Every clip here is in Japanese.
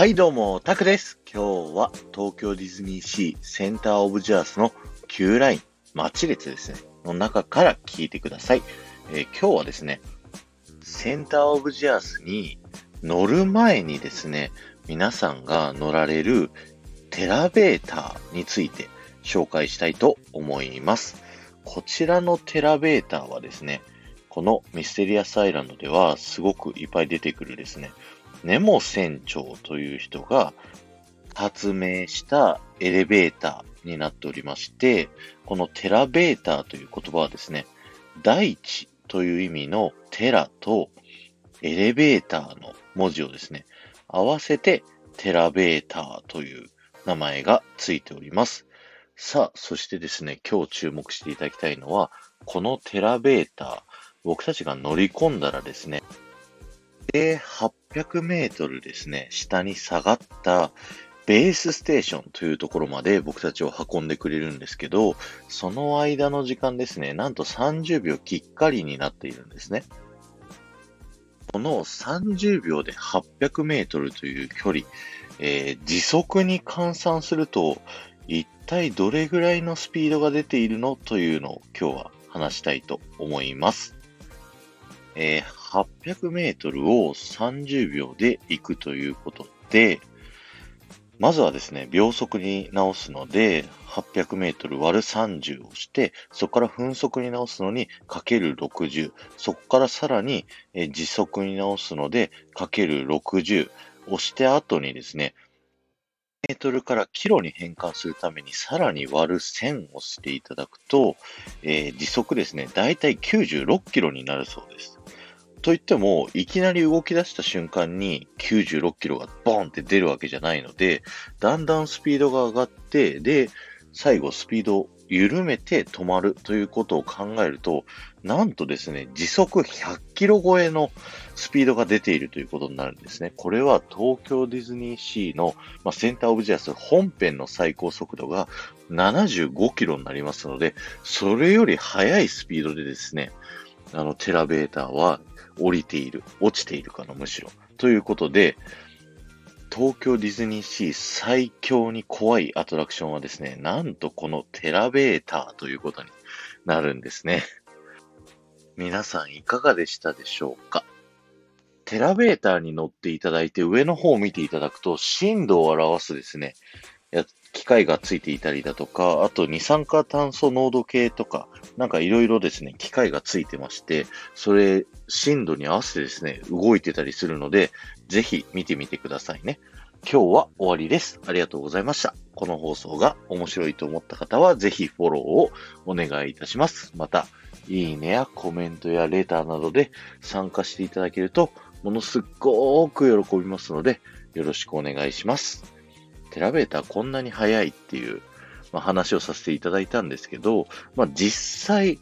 はいどうも、タクです。今日は東京ディズニーシーセンターオブジャースの Q ライン、待ち列ですね、の中から聞いてください。今日はですね、センターオブジャースに乗る前にですね、皆さんが乗られるテラベーターについて紹介したいと思います。こちらのテラベーターはですね、このミステリアスアイランドではすごくいっぱい出てくるですね、ネモ船長という人が発明したエレベーターになっておりまして、このテラベーターという言葉はですね、大地という意味のテラとエレベーターの文字をですね、合わせてテラベーターという名前がついております。さあ、そしてですね、今日注目していただきたいのは、このテラベーター、僕たちが乗り込んだらですね、800メートルですね、下に下がったベースステーションというところまで僕たちを運んでくれるんですけど、その間の時間ですね、なんと30秒きっかりになっているんですね。この30秒で800メートルという距離、時速に換算すると一体どれぐらいのスピードが出ているのというのを今日は話したいと思います。800メートルを30秒で行くということで、まずはですね、秒速に直すので、800メートル割る30をして、そこから分速に直すのにかける60、そこからさらに時速に直すのでかける60をして後にですね、メートルからキロに変換するためにさらに割る1000をしていただくと、時速ですね、だいたい96キロになるそうです。といっても、いきなり動き出した瞬間に96キロがボンって出るわけじゃないので、だんだんスピードが上がって、で、最後スピードを緩めて止まるということを考えると、なんとですね、時速100キロ超えのスピードが出ているということになるんですね。これは東京ディズニーシーの、センターオブジャース本編の最高速度が75キロになりますので、それより速いスピードでですね、テラベーターは落ちているかな、むしろ。ということで、東京ディズニーシー最強に怖いアトラクションはですね、なんとこのテラベーターということになるんですね。皆さんいかがでしたでしょうか？テラベーターに乗っていただいて、上の方を見ていただくと、震度を表すですね、機械がついていたりだとか、あと二酸化炭素濃度計とか、なんかいろいろですね、機械がついてまして、それ、震度に合わせてですね、動いてたりするので、ぜひ見てみてくださいね。今日は終わりです。ありがとうございました。この放送が面白いと思った方は、ぜひフォローをお願いいたします。また、いいねやコメントやレターなどで参加していただけると、ものすごく喜びますので、よろしくお願いします。テラベーターこんなに速いっていう、話をさせていただいたんですけど、実際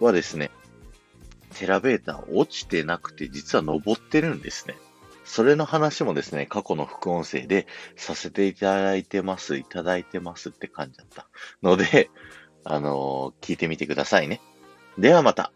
はですね、テラベーター落ちてなくて実は登ってるんですね。それの話もですね、過去の副音声でさせていただいてますって感じだったので、聞いてみてくださいね。ではまた。